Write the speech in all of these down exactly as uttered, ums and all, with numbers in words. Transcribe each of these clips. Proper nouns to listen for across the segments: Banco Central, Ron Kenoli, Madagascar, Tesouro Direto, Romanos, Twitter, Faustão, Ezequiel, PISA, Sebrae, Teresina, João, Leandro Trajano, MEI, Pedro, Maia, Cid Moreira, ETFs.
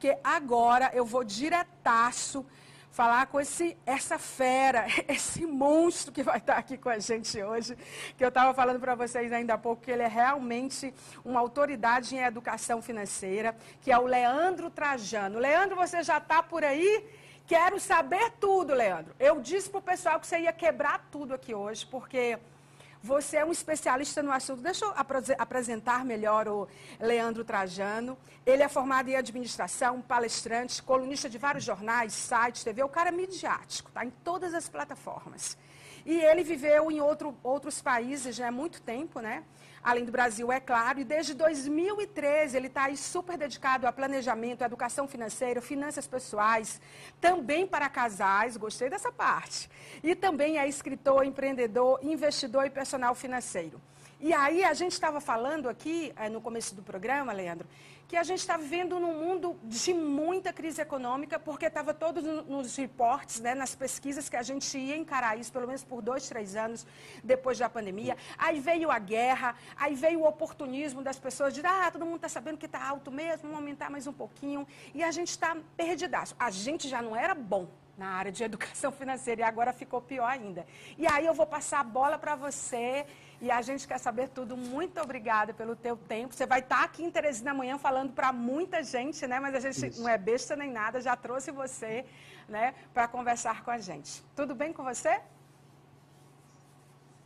Porque agora eu vou diretaço falar com esse, essa fera, esse monstro que vai estar aqui com a gente hoje, que eu estava falando para vocês ainda há pouco, que ele é realmente uma autoridade em educação financeira, que é o Leandro Trajano. Leandro, você já está por aí? Quero saber tudo, Leandro. Eu disse para o pessoal que você ia quebrar tudo aqui hoje, porque você é um especialista no assunto. Deixa eu apresentar melhor o Leandro Trajano. Ele é formado em administração, palestrante, colunista de vários jornais, sites, T V. O cara é midiático, está em todas as plataformas. E ele viveu em outro, outros países já há muito tempo, né? Além do Brasil, é claro. E desde dois mil e treze ele está aí super dedicado a planejamento, educação financeira, finanças pessoais, também para casais, gostei dessa parte. E também é escritor, empreendedor, investidor e personal financeiro. E aí a gente estava falando aqui, no começo do programa, Leandro, que a gente está vivendo num mundo de muita crise econômica, porque estava todos nos reportes, né, nas pesquisas que a gente ia encarar isso, pelo menos por dois, três anos depois da pandemia. Aí veio a guerra, aí veio o oportunismo das pessoas de, ah, todo mundo está sabendo que está alto mesmo, vamos aumentar mais um pouquinho. E a gente está perdidaço. A gente já não era bom na área de educação financeira e agora ficou pior ainda. E aí eu vou passar a bola para você. E a gente quer saber tudo. Muito obrigada pelo teu tempo. Você vai estar aqui em Teresina amanhã falando para muita gente, né? Mas a gente Isso. não é besta nem nada, já trouxe você, né, para conversar com a gente. Tudo bem com você?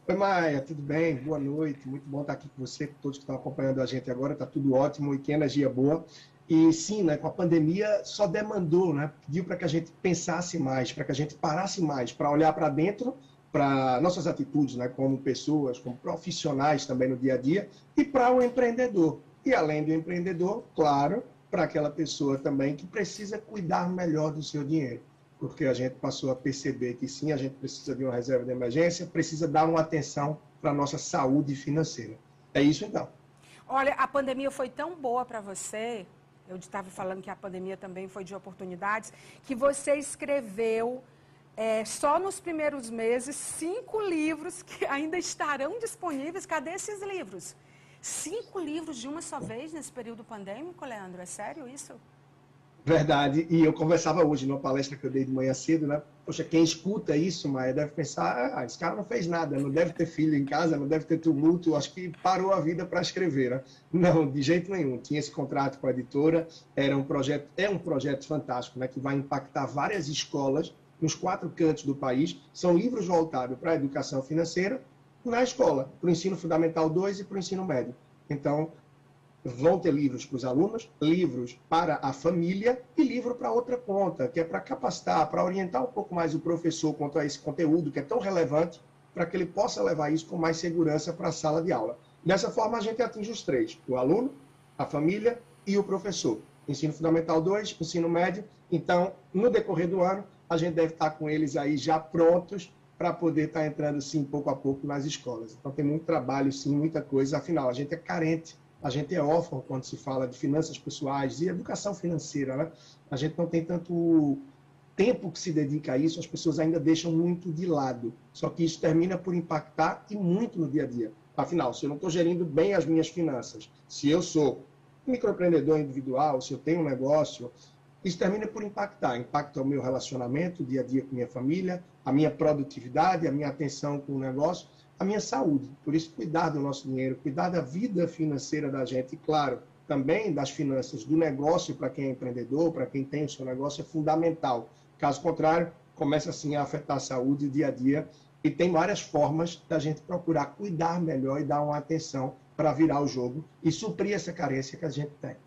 Oi, Maia, tudo bem? Boa noite. Muito bom estar aqui com você, com todos que estão acompanhando a gente agora. Está tudo ótimo e que energia boa. E sim, né, com a pandemia só demandou, né? Pediu para que a gente pensasse mais, para que a gente parasse mais, para olhar para dentro, para nossas atitudes, né, como pessoas, como profissionais também no dia a dia, e para o empreendedor. E além do empreendedor, claro, para aquela pessoa também que precisa cuidar melhor do seu dinheiro. Porque a gente passou a perceber que sim, a gente precisa de uma reserva de emergência, precisa dar uma atenção para a nossa saúde financeira. É isso então. Olha, a pandemia foi tão boa para você, eu estava falando que a pandemia também foi de oportunidades, que você escreveu... É, só nos primeiros meses, cinco livros que ainda estarão disponíveis. Cadê esses livros? Cinco livros de uma só vez nesse período pandêmico, Leandro? É sério isso? Verdade. E eu conversava hoje numa palestra que eu dei de manhã cedo, né? Poxa, quem escuta isso, Maia, deve pensar, ah, esse cara não fez nada, não deve ter filho em casa, não deve ter tumulto, acho que parou a vida para escrever, né? Não, de jeito nenhum. Tinha esse contrato com a editora, era um projeto, é um projeto fantástico, né? Que vai impactar várias escolas nos quatro cantos do país. São livros voltados para a educação financeira na escola, para o ensino fundamental dois e para o ensino médio. Então, vão ter livros para os alunos, livros para a família e livro para outra ponta, que é para capacitar, para orientar um pouco mais o professor quanto a esse conteúdo que é tão relevante, para que ele possa levar isso com mais segurança para a sala de aula. Dessa forma, a gente atinge os três, o aluno, a família e o professor. Ensino fundamental dois, ensino médio. Então, no decorrer do ano, a gente deve estar com eles aí já prontos para poder estar entrando, sim, pouco a pouco nas escolas. Então, tem muito trabalho, sim, muita coisa. Afinal, a gente é carente, a gente é órfão quando se fala de finanças pessoais e educação financeira, né? A gente não tem tanto tempo que se dedica a isso, as pessoas ainda deixam muito de lado. Só que isso termina por impactar e muito no dia a dia. Afinal, se eu não estou gerindo bem as minhas finanças, se eu sou microempreendedor individual, se eu tenho um negócio... Isso termina por impactar. Impacta o meu relacionamento, o dia a dia com minha família, a minha produtividade, a minha atenção com o negócio, a minha saúde. Por isso, cuidar do nosso dinheiro, cuidar da vida financeira da gente. E, claro, também das finanças do negócio para quem é empreendedor, para quem tem o seu negócio, é fundamental. Caso contrário, começa assim a afetar a saúde, o dia a dia. E tem várias formas da gente procurar cuidar melhor e dar uma atenção para virar o jogo e suprir essa carência que a gente tem.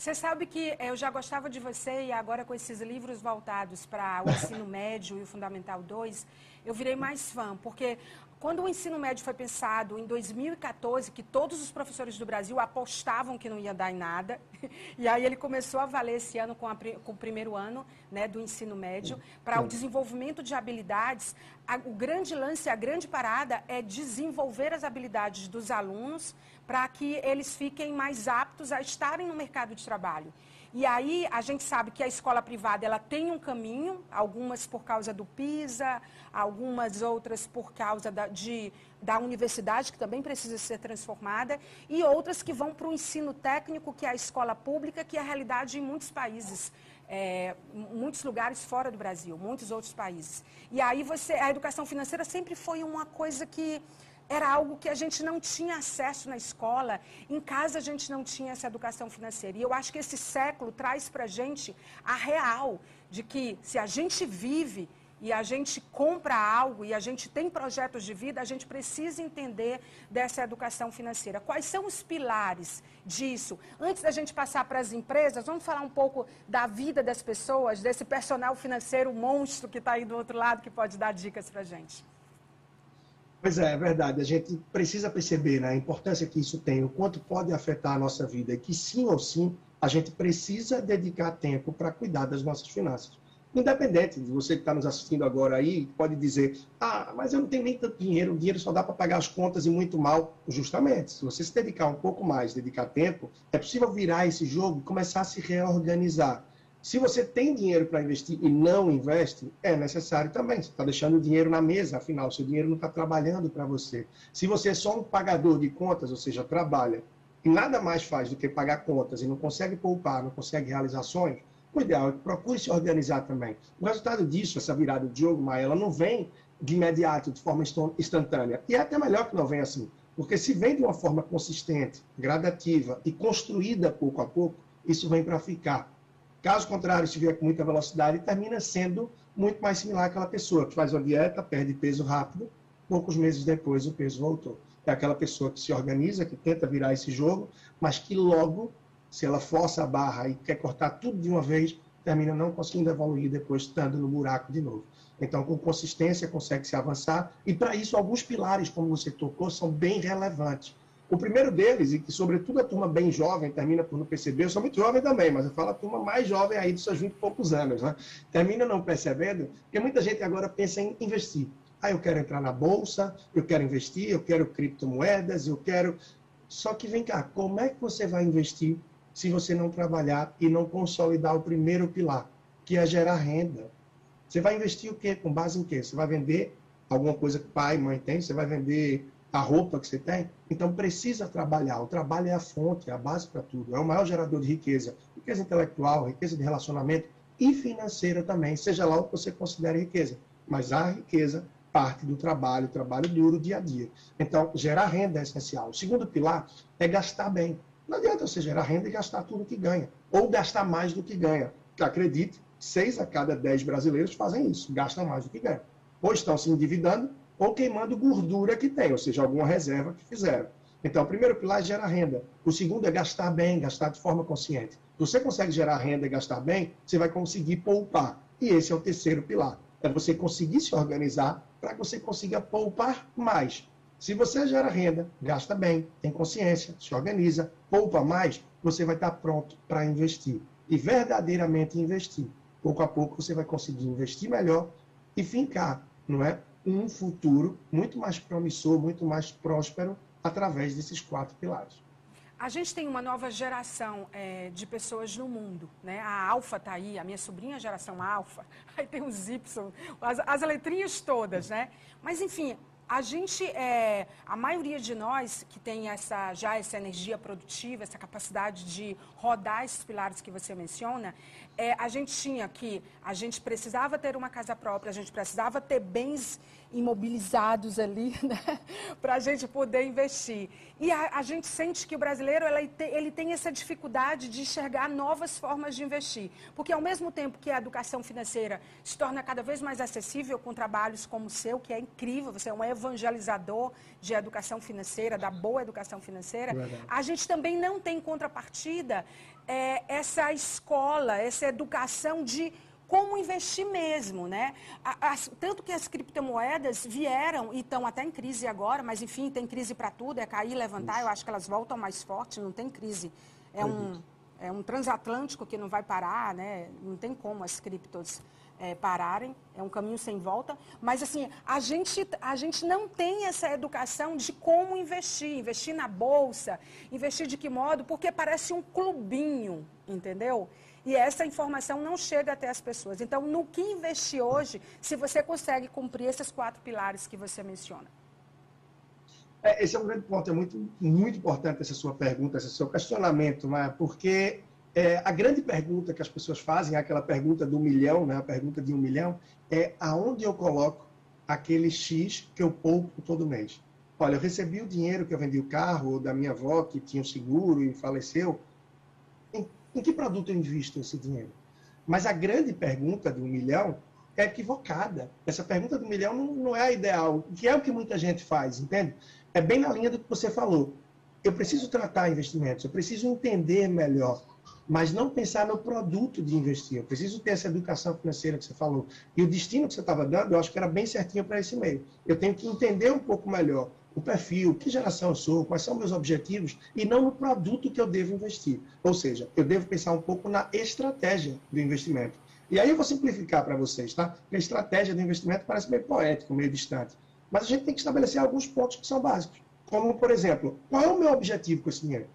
Você sabe que eu já gostava de você e agora com esses livros voltados para o ensino médio e o Fundamental dois, eu virei mais fã, porque quando o ensino médio foi pensado em dois mil e quatorze, que todos os professores do Brasil apostavam que não ia dar em nada, e aí ele começou a valer esse ano com, a, com o primeiro ano, né, do ensino médio, para o desenvolvimento de habilidades. A, o grande lance, a grande parada é desenvolver as habilidades dos alunos para que eles fiquem mais aptos a estarem no mercado de trabalho. E aí a gente sabe que a escola privada ela tem um caminho, algumas por causa do PISA, algumas outras por causa da, de, da universidade, que também precisa ser transformada, e outras que vão para o ensino técnico, que é a escola pública, que é a realidade em muitos países. É, muitos lugares fora do Brasil, muitos outros países. E aí você, a educação financeira sempre foi uma coisa que era algo que a gente não tinha acesso na escola, em casa a gente não tinha essa educação financeira. E eu acho que esse século traz para a gente a real de que se a gente vive e a gente compra algo e a gente tem projetos de vida, a gente precisa entender dessa educação financeira. Quais são os pilares disso? Antes da gente passar para as empresas, vamos falar um pouco da vida das pessoas, desse personal financeiro monstro que está aí do outro lado, que pode dar dicas para a gente. Pois é, é verdade. A gente precisa perceber, né, a importância que isso tem, o quanto pode afetar a nossa vida, e que sim ou sim, a gente precisa dedicar tempo para cuidar das nossas finanças. Independente de você que está nos assistindo agora aí, pode dizer, ah, mas eu não tenho nem tanto dinheiro, o dinheiro só dá para pagar as contas e muito mal. Justamente, se você se dedicar um pouco mais, dedicar tempo, é possível virar esse jogo e começar a se reorganizar. Se você tem dinheiro para investir e não investe, é necessário também. Você está deixando o dinheiro na mesa, afinal, o seu dinheiro não está trabalhando para você. Se você é só um pagador de contas, ou seja, trabalha, e nada mais faz do que pagar contas e não consegue poupar, não consegue realizar sonhos, o ideal é que procure se organizar também. O resultado disso, essa virada de jogo, Maia, ela não vem de imediato, de forma instantânea. E é até melhor que não venha assim, porque se vem de uma forma consistente, gradativa e construída pouco a pouco, isso vem para ficar. Caso contrário, se vier com muita velocidade, termina sendo muito mais similar àquela pessoa que faz uma dieta, perde peso rápido, poucos meses depois o peso voltou. É aquela pessoa que se organiza, que tenta virar esse jogo, mas que logo, se ela força a barra e quer cortar tudo de uma vez, termina não conseguindo evoluir depois, estando no buraco de novo. Então, com consistência, consegue se avançar. E, para isso, alguns pilares, como você tocou, são bem relevantes. O primeiro deles, e que, sobretudo, a turma bem jovem termina por não perceber, eu sou muito jovem também, mas eu falo a turma mais jovem aí dos seus vinte e poucos anos, né? Termina não percebendo, porque muita gente agora pensa em investir. Ah, eu quero entrar na bolsa, eu quero investir, eu quero criptomoedas, eu quero... Só que, vem cá, como é que você vai investir se você não trabalhar e não consolidar o primeiro pilar, que é gerar renda? Você vai investir o quê? Com base em quê? Você vai vender alguma coisa que pai e mãe tem? Você vai vender a roupa que você tem? Então, precisa trabalhar. O trabalho é a fonte, é a base para tudo. É o maior gerador de riqueza. Riqueza intelectual, riqueza de relacionamento e financeira também, seja lá o que você considera riqueza. Mas a riqueza parte do trabalho, trabalho duro, dia a dia. Então, gerar renda é essencial. O segundo pilar é gastar bem. Não adianta você gerar renda e gastar tudo que ganha, ou gastar mais do que ganha. Porque, acredite, seis a cada dez brasileiros fazem isso, gastam mais do que ganham. Ou estão se endividando, ou queimando gordura que tem, ou seja, alguma reserva que fizeram. Então, o primeiro pilar é gerar renda. O segundo é gastar bem, gastar de forma consciente. Se você consegue gerar renda e gastar bem, você vai conseguir poupar. E esse é o terceiro pilar. É você conseguir se organizar para que você consiga poupar mais. Se você gera renda, gasta bem, tem consciência, se organiza, poupa mais, você vai estar pronto para investir. E verdadeiramente investir. Pouco a pouco você vai conseguir investir melhor e fincar, não é? Um futuro muito mais promissor, muito mais próspero, através desses quatro pilares. A gente tem uma nova geração é, de pessoas no mundo, né? A alfa está aí, a minha sobrinha é geração alfa, aí tem os Y, as, as letrinhas todas, né? Mas, enfim... A gente, é, a maioria de nós que tem essa, já essa energia produtiva, essa capacidade de rodar esses pilares que você menciona, é, a gente tinha que, a gente precisava ter uma casa própria, a gente precisava ter bens imobilizados ali, né, para a gente poder investir. E a, a gente sente que o brasileiro, ela, ele tem essa dificuldade de enxergar novas formas de investir. Porque ao mesmo tempo que a educação financeira se torna cada vez mais acessível com trabalhos como o seu, que é incrível, você é um evangelizador de educação financeira, da boa educação financeira, a gente também não tem em contrapartida é, essa escola, essa educação de como investir mesmo, né? As, tanto que as criptomoedas vieram e estão até em crise agora, mas enfim, tem crise para tudo, é cair e levantar, eu acho que elas voltam mais forte, não tem crise. É um... é um transatlântico que não vai parar, né? Não tem como as criptos é, pararem, é um caminho sem volta. Mas, assim, a gente, a gente não tem essa educação de como investir, investir na bolsa, investir de que modo, porque parece um clubinho, entendeu? E essa informação não chega até as pessoas. Então, no que investir hoje, se você consegue cumprir esses quatro pilares que você menciona? É, esse é um grande ponto, é muito, muito importante essa sua pergunta, esse seu questionamento, né? Porque é, a grande pergunta que as pessoas fazem, é aquela pergunta do milhão, né? A pergunta de um milhão, é aonde eu coloco aquele X que eu poupo todo mês? Olha, eu recebi o dinheiro que eu vendi o carro, ou da minha avó que tinha um seguro e faleceu, em, em que produto eu invisto esse dinheiro? Mas a grande pergunta de um milhão é equivocada. Essa pergunta do milhão não, não é a ideal, que é o que muita gente faz, entende? É bem na linha do que você falou. Eu preciso tratar investimentos, eu preciso entender melhor, mas não pensar no produto de investir. Eu preciso ter essa educação financeira que você falou. E o destino que você estava dando, eu acho que era bem certinho para esse meio. Eu tenho que entender um pouco melhor o perfil, que geração eu sou, quais são meus objetivos, e não no produto que eu devo investir. Ou seja, eu devo pensar um pouco na estratégia do investimento. E aí eu vou simplificar para vocês, tá? Porque a estratégia do investimento parece meio poético, meio distante. Mas a gente tem que estabelecer alguns pontos que são básicos. Como, por exemplo, qual é o meu objetivo com esse dinheiro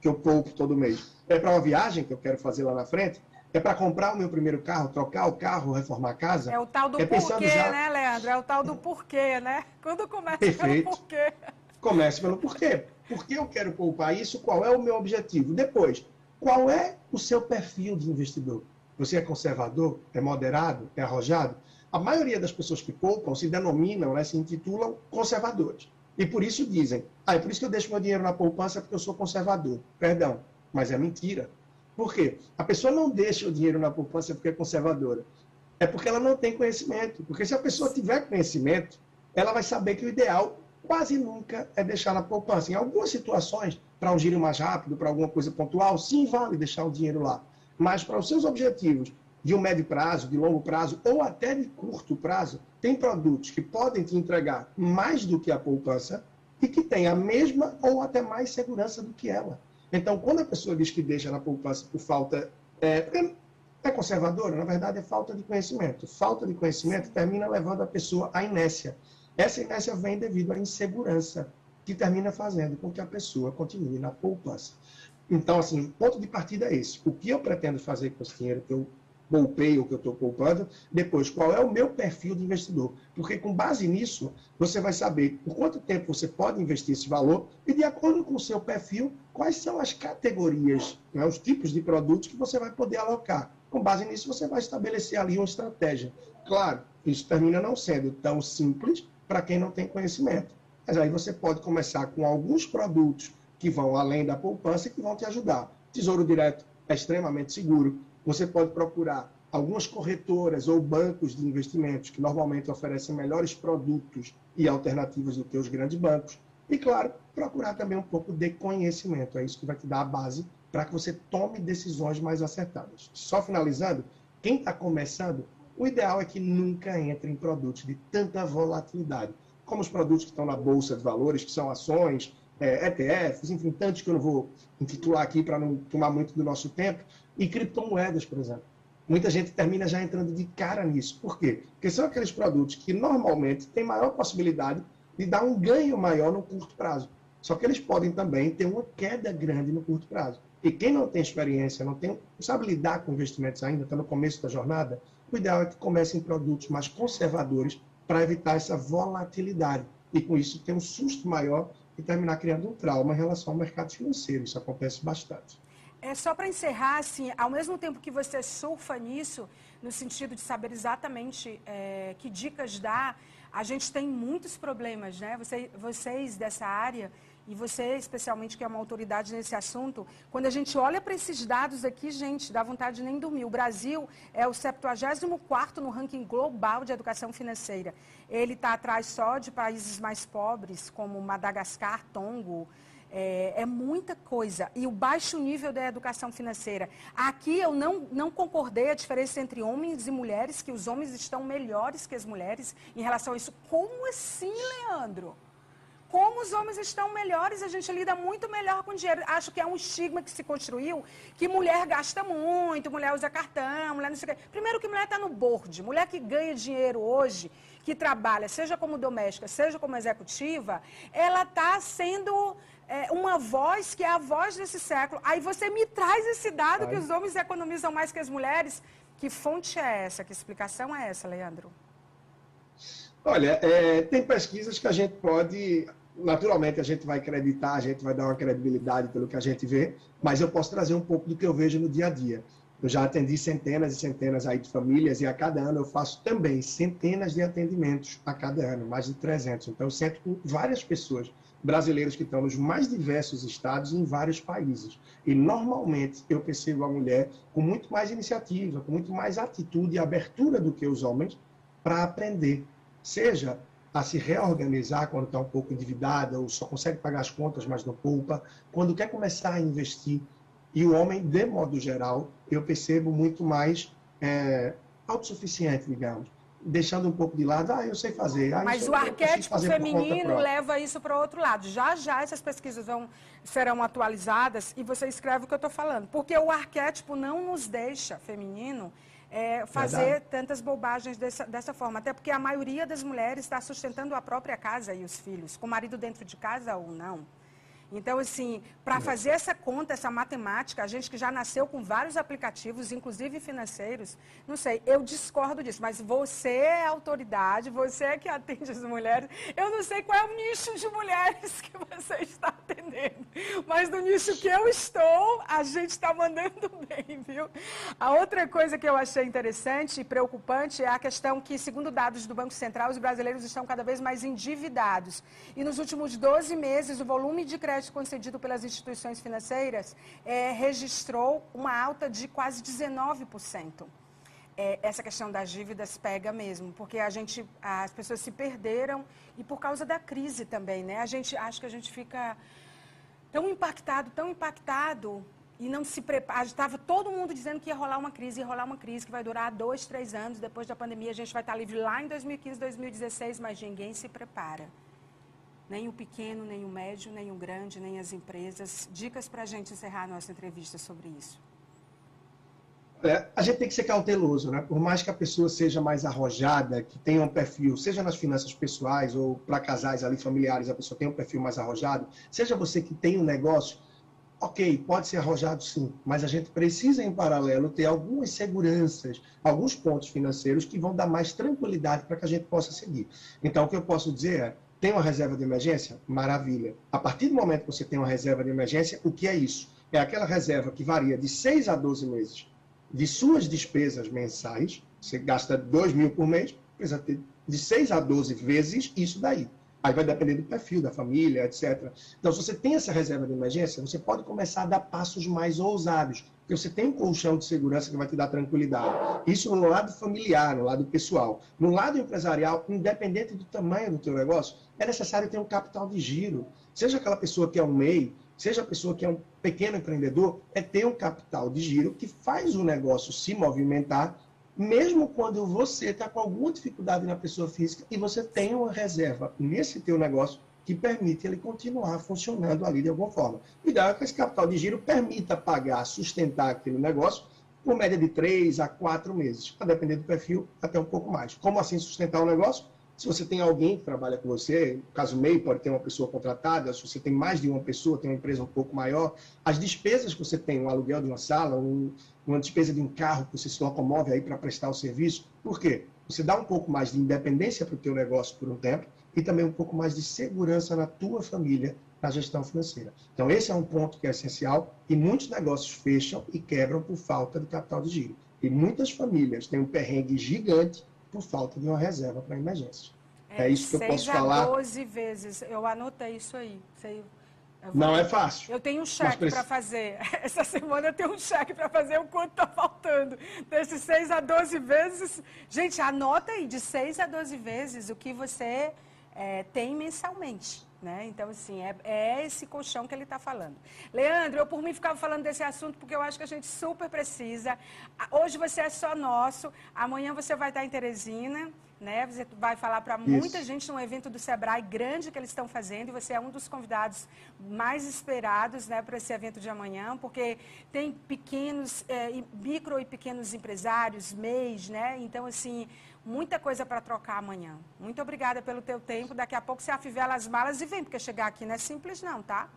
que eu poupo todo mês? É para uma viagem que eu quero fazer lá na frente? É para comprar o meu primeiro carro, trocar o carro, reformar a casa? É o tal do é porquê, já... né, Leandro? É o tal do porquê, né? Quando começa Perfeito. Pelo porquê. Comece pelo porquê. Por que eu quero poupar isso? Qual é o meu objetivo? Depois, qual é o seu perfil de investidor? Você é conservador? É moderado? É arrojado? A maioria das pessoas que poupam se denominam, né, se intitulam conservadores. E por isso dizem, ah, é por isso que eu deixo meu dinheiro na poupança porque eu sou conservador. Perdão, mas é mentira. Por quê? A pessoa não deixa o dinheiro na poupança porque é conservadora. É porque ela não tem conhecimento. Porque se a pessoa tiver conhecimento, ela vai saber que o ideal quase nunca é deixar na poupança. Em algumas situações, para um giro mais rápido, para alguma coisa pontual, sim, vale deixar o dinheiro lá. Mas para os seus objetivos de um médio prazo, de longo prazo ou até de curto prazo, tem produtos que podem te entregar mais do que a poupança e que tem a mesma ou até mais segurança do que ela. Então, quando a pessoa diz que deixa na poupança por falta... É, é conservadora, na verdade é falta de conhecimento. Falta de conhecimento termina levando a pessoa à inércia. Essa inércia vem devido à insegurança, que termina fazendo com que a pessoa continue na poupança. Então, assim, o ponto de partida é esse. O que eu pretendo fazer com esse dinheiro que eu poupei ou que eu estou poupando, depois qual é o meu perfil de investidor, porque com base nisso, você vai saber por quanto tempo você pode investir esse valor e de acordo com o seu perfil, quais são as categorias, né, os tipos de produtos que você vai poder alocar. Com base nisso, você vai estabelecer ali uma estratégia. Claro, isso termina não sendo tão simples para quem não tem conhecimento, mas aí você pode começar com alguns produtos que vão além da poupança e que vão te ajudar. Tesouro Direto é extremamente seguro. Você pode procurar algumas corretoras ou bancos de investimentos que normalmente oferecem melhores produtos e alternativas do que os grandes bancos. E, claro, procurar também um pouco de conhecimento. É isso que vai te dar a base para que você tome decisões mais acertadas. Só finalizando, quem está começando, o ideal é que nunca entre em produtos de tanta volatilidade, como os produtos que estão na Bolsa de Valores, que são ações, é, E T Fs, enfim, tantos que eu não vou intitular aqui para não tomar muito do nosso tempo, e criptomoedas, por exemplo. Muita gente termina já entrando de cara nisso. Por quê? Porque são aqueles produtos que normalmente têm maior possibilidade de dar um ganho maior no curto prazo. Só que eles podem também ter uma queda grande no curto prazo. E quem não tem experiência, não tem, não sabe lidar com investimentos ainda, está no começo da jornada, o ideal é que comece em produtos mais conservadores para evitar essa volatilidade. E com isso ter um susto maior e terminar criando um trauma em relação ao mercado financeiro. Isso acontece bastante. É só para encerrar, assim, ao mesmo tempo que você surfa nisso, no sentido de saber exatamente é, que dicas dá, a gente tem muitos problemas, né? Você, vocês dessa área, e você especialmente que é uma autoridade nesse assunto, quando a gente olha para esses dados aqui, gente, dá vontade de nem dormir. O Brasil é o septuagésimo quarto no ranking global de educação financeira. Ele está atrás só de países mais pobres, como Madagascar, Tongo... É, é muita coisa. E o baixo nível da educação financeira. Aqui eu não, não concordei a diferença entre homens e mulheres, que os homens estão melhores que as mulheres em relação a isso. Como assim, Leandro? Como os homens estão melhores, a gente lida muito melhor com dinheiro. Acho que é um estigma que se construiu, que mulher gasta muito, mulher usa cartão, mulher não sei o quê. Primeiro que mulher está no board. Mulher que ganha dinheiro hoje, que trabalha, seja como doméstica, seja como executiva, ela está sendo... É uma voz que é a voz desse século. Aí você me traz esse dado que os homens economizam mais que as mulheres. Que fonte é essa? Que explicação é essa, Leandro? Olha, é, tem pesquisas que a gente pode... Naturalmente, a gente vai acreditar, a gente vai dar uma credibilidade pelo que a gente vê, mas eu posso trazer um pouco do que eu vejo no dia a dia. Eu já atendi centenas e centenas aí de famílias e a cada ano eu faço também centenas de atendimentos a cada ano, mais de trezentos. Então, eu sento com várias pessoas brasileiros que estão nos mais diversos estados em vários países. E, normalmente, eu percebo a mulher com muito mais iniciativa, com muito mais atitude e abertura do que os homens para aprender, seja a se reorganizar quando está um pouco endividada ou só consegue pagar as contas, mas não poupa, quando quer começar a investir. E o homem, de modo geral, eu percebo muito mais é, autossuficiente, digamos. Deixando um pouco de lado, ah, eu sei fazer. Ah, mas o arquétipo feminino leva isso para o outro lado. Já, já essas pesquisas vão, serão atualizadas e você escreve o que eu estou falando. Porque o arquétipo não nos deixa, feminino, é, fazer Verdade. tantas bobagens dessa, dessa forma. Até porque a maioria das mulheres está sustentando a própria casa e os filhos, com o marido dentro de casa ou não. Então, assim, para fazer essa conta, essa matemática, a gente que já nasceu com vários aplicativos, inclusive financeiros, não sei, eu discordo disso, mas você é autoridade, você é que atende as mulheres. Eu não sei qual é o nicho de mulheres que você está atendendo, mas do nicho que eu estou, a gente está mandando bem, viu? A outra coisa que eu achei interessante e preocupante é a questão que, segundo dados do Banco Central, os brasileiros estão cada vez mais endividados. E nos últimos doze meses, o volume de crédito concedido pelas instituições financeiras é, registrou uma alta de quase dezenove por cento. É, essa questão das dívidas pega mesmo, porque a gente, as pessoas se perderam e por causa da crise também, né? A gente, acho que a gente fica tão impactado, tão impactado e não se prepara. Estava todo mundo dizendo que ia rolar uma crise, ia rolar uma crise que vai durar dois, três anos. Depois da pandemia a gente vai estar livre lá em dois mil e quinze, dois mil e dezesseis, mas ninguém se prepara. Nem o pequeno, nem o médio, nem o grande, nem as empresas. Dicas para a gente encerrar a nossa entrevista sobre isso. É, a gente tem que ser cauteloso, né? Por mais que a pessoa seja mais arrojada, que tenha um perfil, seja nas finanças pessoais ou para casais ali, familiares, a pessoa tem um perfil mais arrojado, seja você que tem um negócio, ok, pode ser arrojado sim, mas a gente precisa, em paralelo, ter algumas seguranças, alguns pontos financeiros que vão dar mais tranquilidade para que a gente possa seguir. Então, o que eu posso dizer é, tem uma reserva de emergência? Maravilha. A partir do momento que você tem uma reserva de emergência, o que é isso? É aquela reserva que varia de seis a doze meses de suas despesas mensais. Você gasta dois mil por mês, precisa ter de seis a doze vezes isso daí. Aí vai depender do perfil, da família, etcétera. Então, se você tem essa reserva de emergência, você pode começar a dar passos mais ousados, porque você tem um colchão de segurança que vai te dar tranquilidade. Isso no lado familiar, no lado pessoal. No lado empresarial, independente do tamanho do teu negócio, é necessário ter um capital de giro. Seja aquela pessoa que é um M E I, seja a pessoa que é um pequeno empreendedor, é ter um capital de giro que faz o negócio se movimentar, mesmo quando você está com alguma dificuldade na pessoa física e você tem uma reserva nesse teu negócio que permite ele continuar funcionando ali de alguma forma. O ideal é que esse capital de giro permita pagar, sustentar aquele negócio por média de três a quatro meses, a depender do perfil, até um pouco mais. Como assim sustentar o negócio? Se você tem alguém que trabalha com você, no caso M E I pode ter uma pessoa contratada, se você tem mais de uma pessoa, tem uma empresa um pouco maior, as despesas que você tem, um aluguel de uma sala, um, uma despesa de um carro que você se locomove aí para prestar o serviço, por quê? Você dá um pouco mais de independência para o teu negócio por um tempo e também um pouco mais de segurança na tua família, na gestão financeira. Então esse é um ponto que é essencial e muitos negócios fecham e quebram por falta de capital de giro. E muitas famílias têm um perrengue gigante por falta de uma reserva para emergência. É, é isso que eu posso falar. doze vezes, eu anotei isso aí. Sei, vou... Não é fácil. Eu tenho um cheque para precisa... fazer. Essa semana eu tenho um cheque para fazer o quanto está faltando. Desses seis a doze vezes... Gente, anota aí, de seis a doze vezes o que você é, tem mensalmente. Né? Então, assim, é, é esse colchão que ele está falando. Leandro, eu por mim ficava falando desse assunto porque eu acho que a gente super precisa. Hoje você é só nosso, amanhã você vai estar em Teresina, né? Você vai falar para muita gente num evento do Sebrae grande que eles estão fazendo, e você é um dos convidados mais esperados, né, para esse evento de amanhã, porque tem pequenos, é, micro e pequenos empresários, M E Is, né? Então, assim, muita coisa para trocar amanhã. Muito obrigada pelo teu tempo. Daqui a pouco você afivela as malas e vem, porque chegar aqui não é simples não, tá?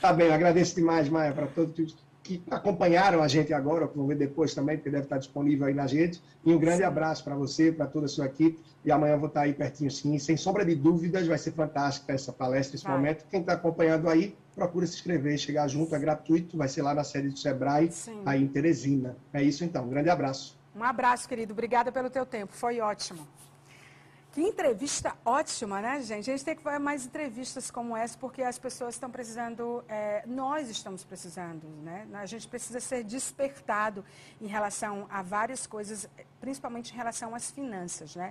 Tá bem, eu agradeço demais, Maia, para todos que acompanharam a gente agora, que vão ver depois também, porque deve estar disponível aí na gente. E um grande sim. abraço para você, para toda a sua equipe. E amanhã eu vou estar aí pertinho, sim. Sem sombra de dúvidas, vai ser fantástica essa palestra, esse vai. momento. Quem está acompanhando aí, procura se inscrever, chegar junto, é gratuito. Vai ser lá na sede do Sebrae, sim. aí em Teresina. É isso então, um grande abraço. Um abraço, querido. Obrigada pelo teu tempo, foi ótimo. Que entrevista ótima, né, gente? A gente tem que fazer mais entrevistas como essa, porque as pessoas estão precisando, é, nós estamos precisando, né? A gente precisa ser despertado em relação a várias coisas, principalmente em relação às finanças, né?